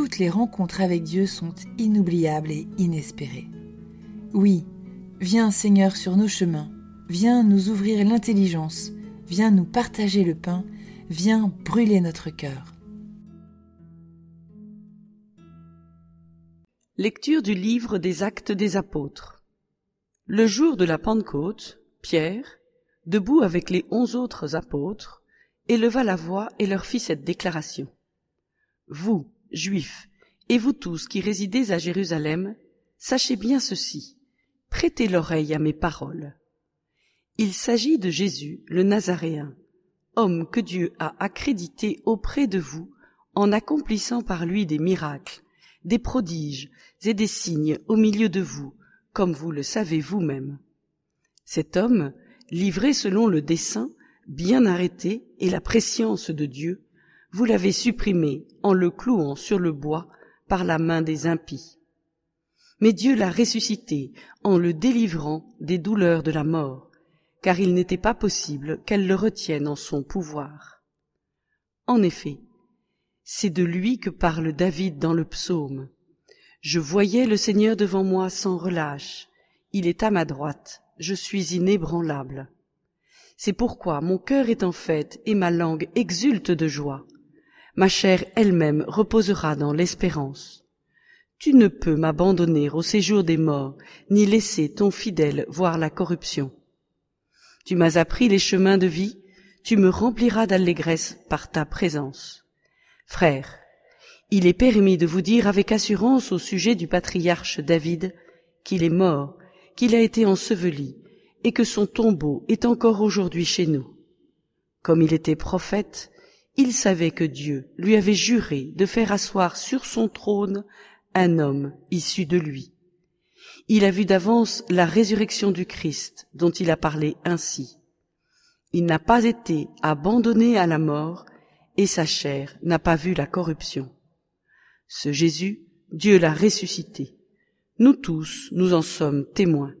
toutes les rencontres avec Dieu sont inoubliables et inespérées. Oui, viens Seigneur sur nos chemins, viens nous ouvrir l'intelligence, viens nous partager le pain, viens brûler notre cœur. Lecture du livre des Actes des Apôtres. Le jour de la Pentecôte, Pierre, debout avec les 11 autres apôtres, éleva la voix et leur fit cette déclaration. « Vous, Juifs, et vous tous qui résidez à Jérusalem, sachez bien ceci, prêtez l'oreille à mes paroles. Il s'agit de Jésus, le Nazaréen, homme que Dieu a accrédité auprès de vous en accomplissant par lui des miracles, des prodiges et des signes au milieu de vous, comme vous le savez vous-même. Cet homme, livré selon le dessein, bien arrêté et la prescience de Dieu, vous l'avez supprimé en le clouant sur le bois par la main des impies. Mais Dieu l'a ressuscité en le délivrant des douleurs de la mort, car il n'était pas possible qu'elle le retienne en son pouvoir. En effet, c'est de lui que parle David dans le psaume. « Je voyais le Seigneur devant moi sans relâche, il est à ma droite, je suis inébranlable. C'est pourquoi mon cœur est en fête et ma langue exulte de joie. Ma chair elle-même reposera dans l'espérance. Tu ne peux m'abandonner au séjour des morts, ni laisser ton fidèle voir la corruption. Tu m'as appris les chemins de vie, tu me rempliras d'allégresse par ta présence. Frères, il est permis de vous dire avec assurance au sujet du patriarche David qu'il est mort, qu'il a été enseveli, et que son tombeau est encore aujourd'hui chez nous. Comme il était prophète, il savait que Dieu lui avait juré de faire asseoir sur son trône un homme issu de lui. Il a vu d'avance la résurrection du Christ, dont il a parlé ainsi. Il n'a pas été abandonné à la mort, et sa chair n'a pas vu la corruption. Ce Jésus, Dieu l'a ressuscité. Nous tous, nous en sommes témoins.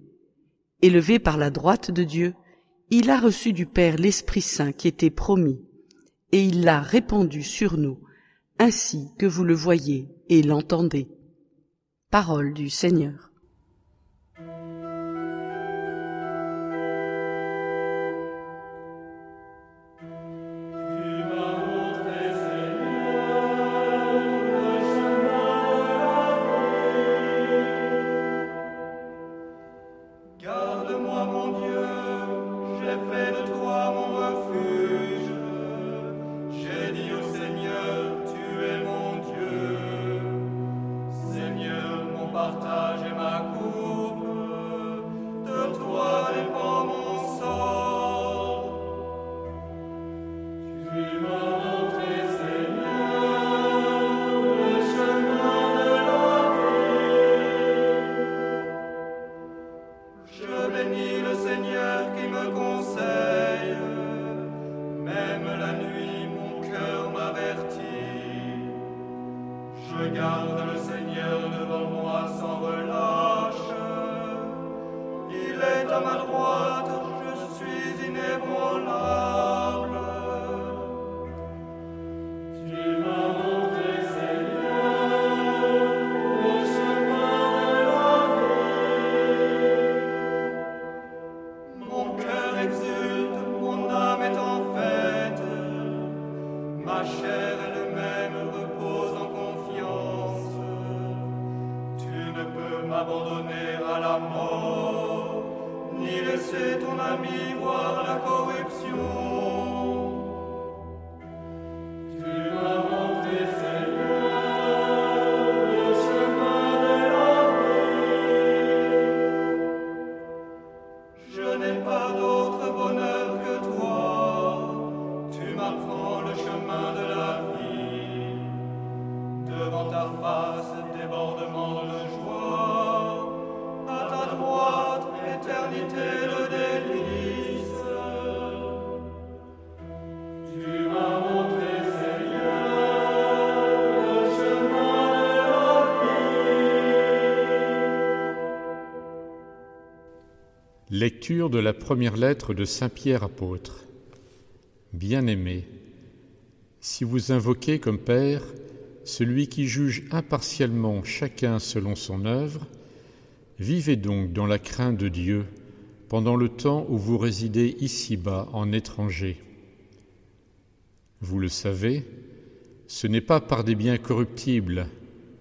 Élevé par la droite de Dieu, il a reçu du Père l'Esprit Saint qui était promis, et il l'a répandu sur nous, ainsi que vous le voyez et l'entendez. » Parole du Seigneur. Lecture de la première lettre de Saint-Pierre apôtre. Bien-aimés, si vous invoquez comme Père celui qui juge impartialement chacun selon son œuvre, vivez donc dans la crainte de Dieu pendant le temps où vous résidez ici-bas en étranger. Vous le savez, ce n'est pas par des biens corruptibles,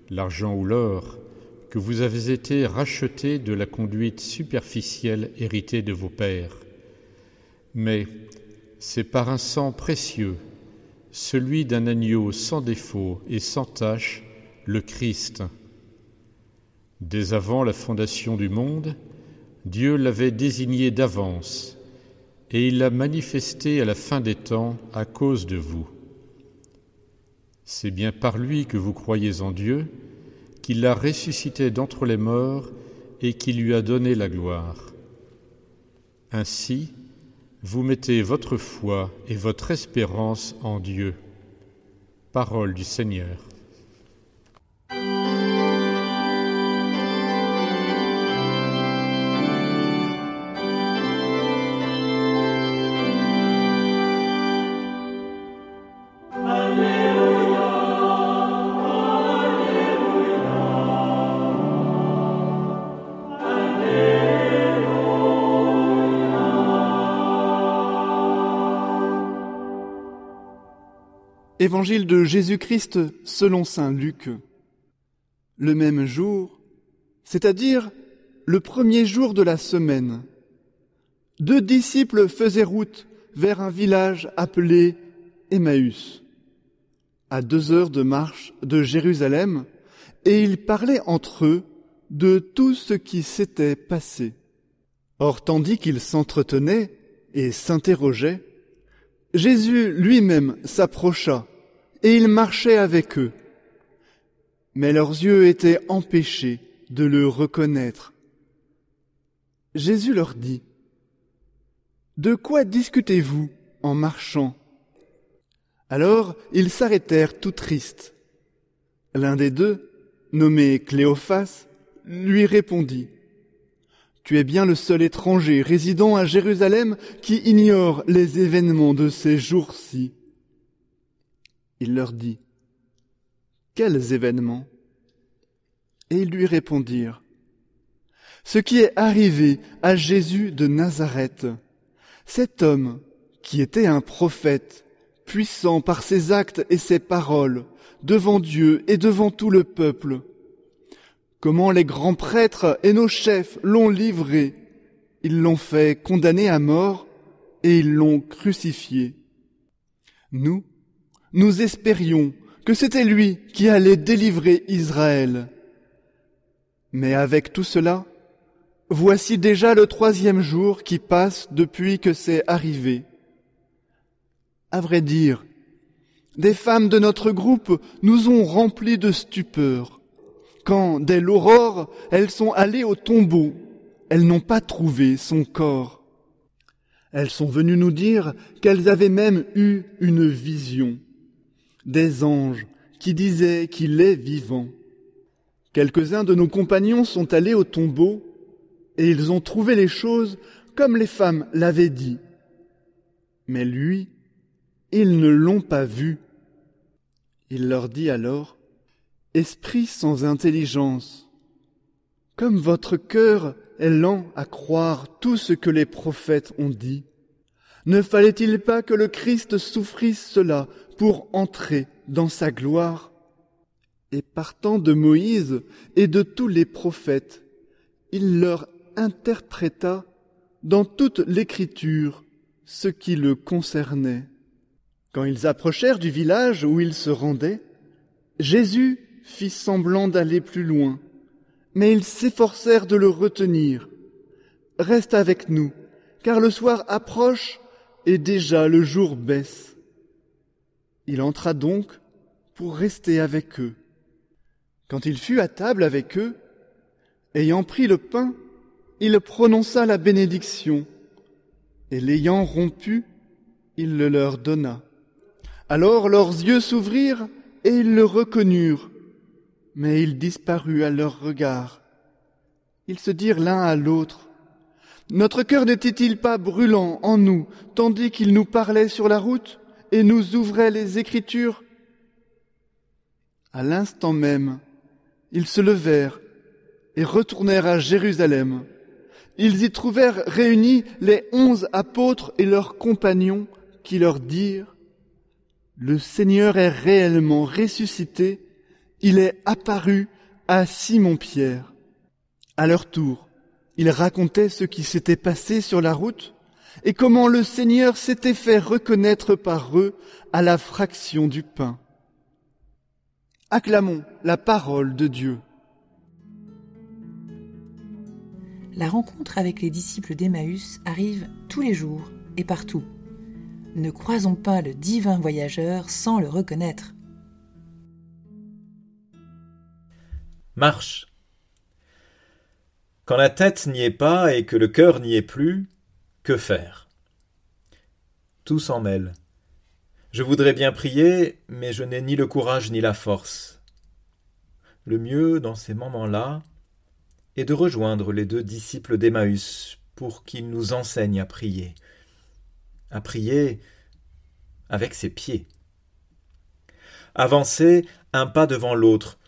l'argent ou l'or, que vous avez été rachetés de la conduite superficielle héritée de vos pères, mais c'est par un sang précieux, celui d'un agneau sans défaut et sans tache, le Christ. Dès avant la fondation du monde, Dieu l'avait désigné d'avance, et il l'a manifesté à la fin des temps à cause de vous. C'est bien par lui que vous croyez en Dieu, qu'il l'a ressuscité d'entre les morts et qui lui a donné la gloire. Ainsi, vous mettez votre foi et votre espérance en Dieu. Parole du Seigneur. Évangile de Jésus-Christ selon saint Luc. Le même jour, c'est-à-dire le premier jour de la semaine, 2 disciples faisaient route vers un village appelé Emmaüs, à 2 heures de marche de Jérusalem, et ils parlaient entre eux de tout ce qui s'était passé. Or, tandis qu'ils s'entretenaient et s'interrogeaient, Jésus lui-même s'approcha et il marchait avec eux. Mais leurs yeux étaient empêchés de le reconnaître. Jésus leur dit : « De quoi discutez-vous en marchant ? » Alors ils s'arrêtèrent tout tristes. L'un des 2, nommé Cléophas, lui répondit : « Tu es bien le seul étranger résidant à Jérusalem qui ignore les événements de ces jours-ci. » Il leur dit : « Quels événements ? » Et ils lui répondirent : « Ce qui est arrivé à Jésus de Nazareth, cet homme qui était un prophète, puissant par ses actes et ses paroles, devant Dieu et devant tout le peuple. Comment les grands prêtres et nos chefs l'ont livré. Ils l'ont fait condamner à mort et ils l'ont crucifié. Nous espérions que c'était lui qui allait délivrer Israël. Mais avec tout cela, voici déjà le 3e jour qui passe depuis que c'est arrivé. À vrai dire, des femmes de notre groupe nous ont remplis de stupeur. Quand, dès l'aurore, elles sont allées au tombeau, elles n'ont pas trouvé son corps. Elles sont venues nous dire qu'elles avaient même eu une vision, des anges qui disaient qu'il est vivant. Quelques-uns de nos compagnons sont allés au tombeau et ils ont trouvé les choses comme les femmes l'avaient dit. Mais lui, ils ne l'ont pas vu. Il leur dit alors : « Esprit sans intelligence, comme votre cœur est lent à croire tout ce que les prophètes ont dit, ne fallait-il pas que le Christ souffrisse cela pour entrer dans sa gloire ? Et partant de Moïse et de tous les prophètes, il leur interpréta dans toute l'Écriture ce qui le concernait. » Quand ils approchèrent du village où ils se rendaient, Jésus fit semblant d'aller plus loin, mais ils s'efforcèrent de le retenir. « Reste avec nous, car le soir approche et déjà le jour baisse. » Il entra donc pour rester avec eux. Quand il fut à table avec eux, ayant pris le pain, il prononça la bénédiction, et l'ayant rompu, il le leur donna. Alors leurs yeux s'ouvrirent et ils le reconnurent. Mais il disparut à leurs regards. Ils se dirent l'un à l'autre : « Notre cœur n'était-il pas brûlant en nous, tandis qu'il nous parlait sur la route et nous ouvrait les Écritures ? » À l'instant même, ils se levèrent et retournèrent à Jérusalem. Ils y trouvèrent réunis les 11 apôtres et leurs compagnons qui leur dirent « Le Seigneur est réellement ressuscité, il est apparu à Simon-Pierre. » À leur tour, ils racontaient ce qui s'était passé sur la route et comment le Seigneur s'était fait reconnaître par eux à la fraction du pain. Acclamons la parole de Dieu. La rencontre avec les disciples d'Emmaüs arrive tous les jours et partout. Ne croisons pas le divin voyageur sans le reconnaître. Marche. Quand la tête n'y est pas et que le cœur n'y est plus, que faire ? Tout s'en mêle. Je voudrais bien prier, mais je n'ai ni le courage ni la force. Le mieux, dans ces moments-là, et de rejoindre les 2 disciples d'Emmaüs pour qu'ils nous enseignent à prier avec ses pieds. Avancer un pas devant l'autre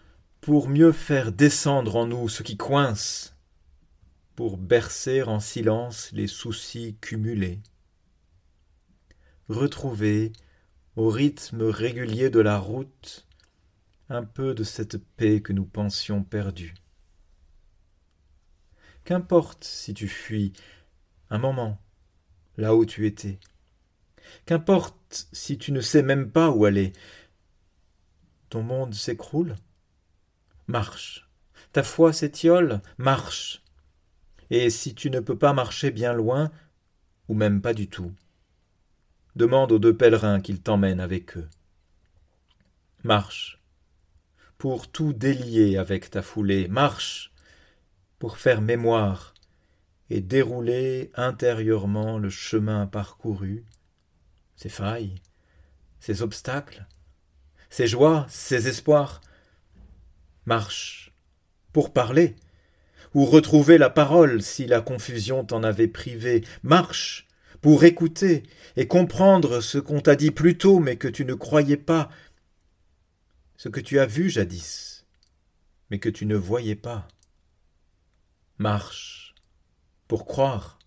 pour mieux faire descendre en nous ce qui coince, pour bercer en silence les soucis cumulés. Retrouver, au rythme régulier de la route, un peu de cette paix que nous pensions perdue. Qu'importe si tu fuis un moment, là où tu étais. Qu'importe si tu ne sais même pas où aller. Ton monde s'écroule. Marche. Ta foi s'étiole. Marche. Et si tu ne peux pas marcher bien loin, ou même pas du tout, demande aux 2 pèlerins qu'ils t'emmènent avec eux. Marche. Pour tout délier avec ta foulée. Marche. Pour faire mémoire et dérouler intérieurement le chemin parcouru, ses failles, ses obstacles, ses joies, ses espoirs. Marche pour parler ou retrouver la parole si la confusion t'en avait privé. Marche pour écouter et comprendre ce qu'on t'a dit plus tôt mais que tu ne croyais pas, ce que tu as vu jadis mais que tu ne voyais pas. Marche pour croire.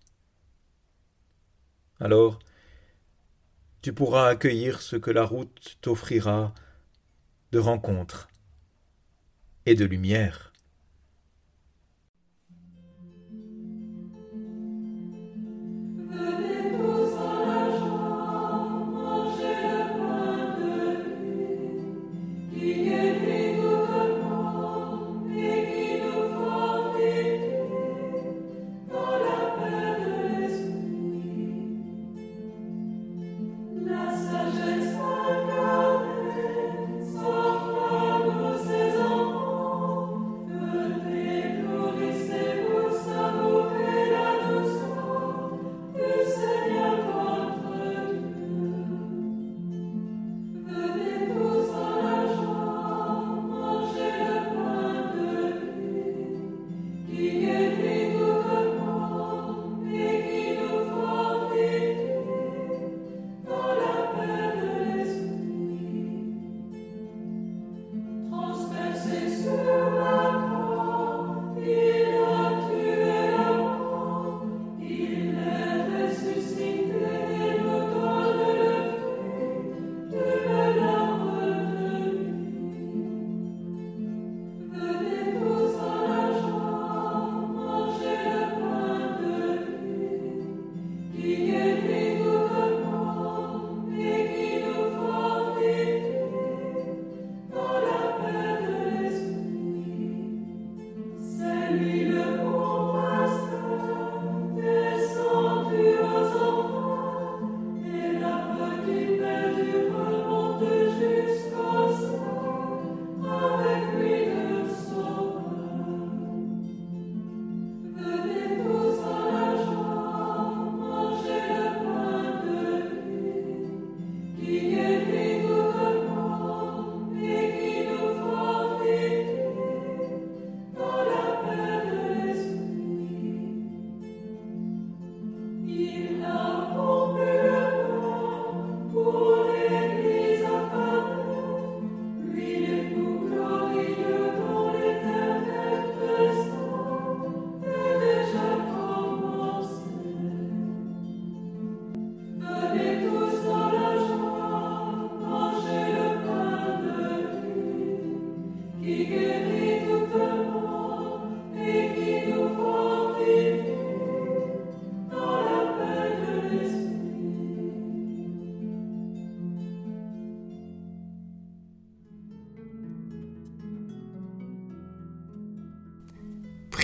Alors, tu pourras accueillir ce que la route t'offrira de rencontres et de lumière.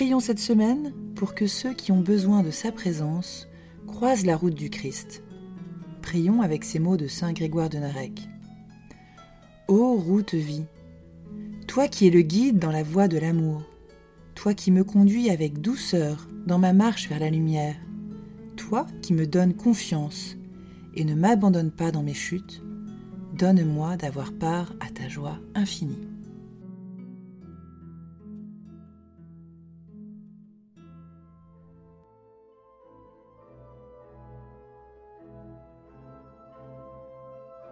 Prions cette semaine pour que ceux qui ont besoin de sa présence croisent la route du Christ. Prions avec ces mots de Saint Grégoire de Narek. Ô route vie, toi qui es le guide dans la voie de l'amour, toi qui me conduis avec douceur dans ma marche vers la lumière, toi qui me donnes confiance et ne m'abandonne pas dans mes chutes, donne-moi d'avoir part à ta joie infinie.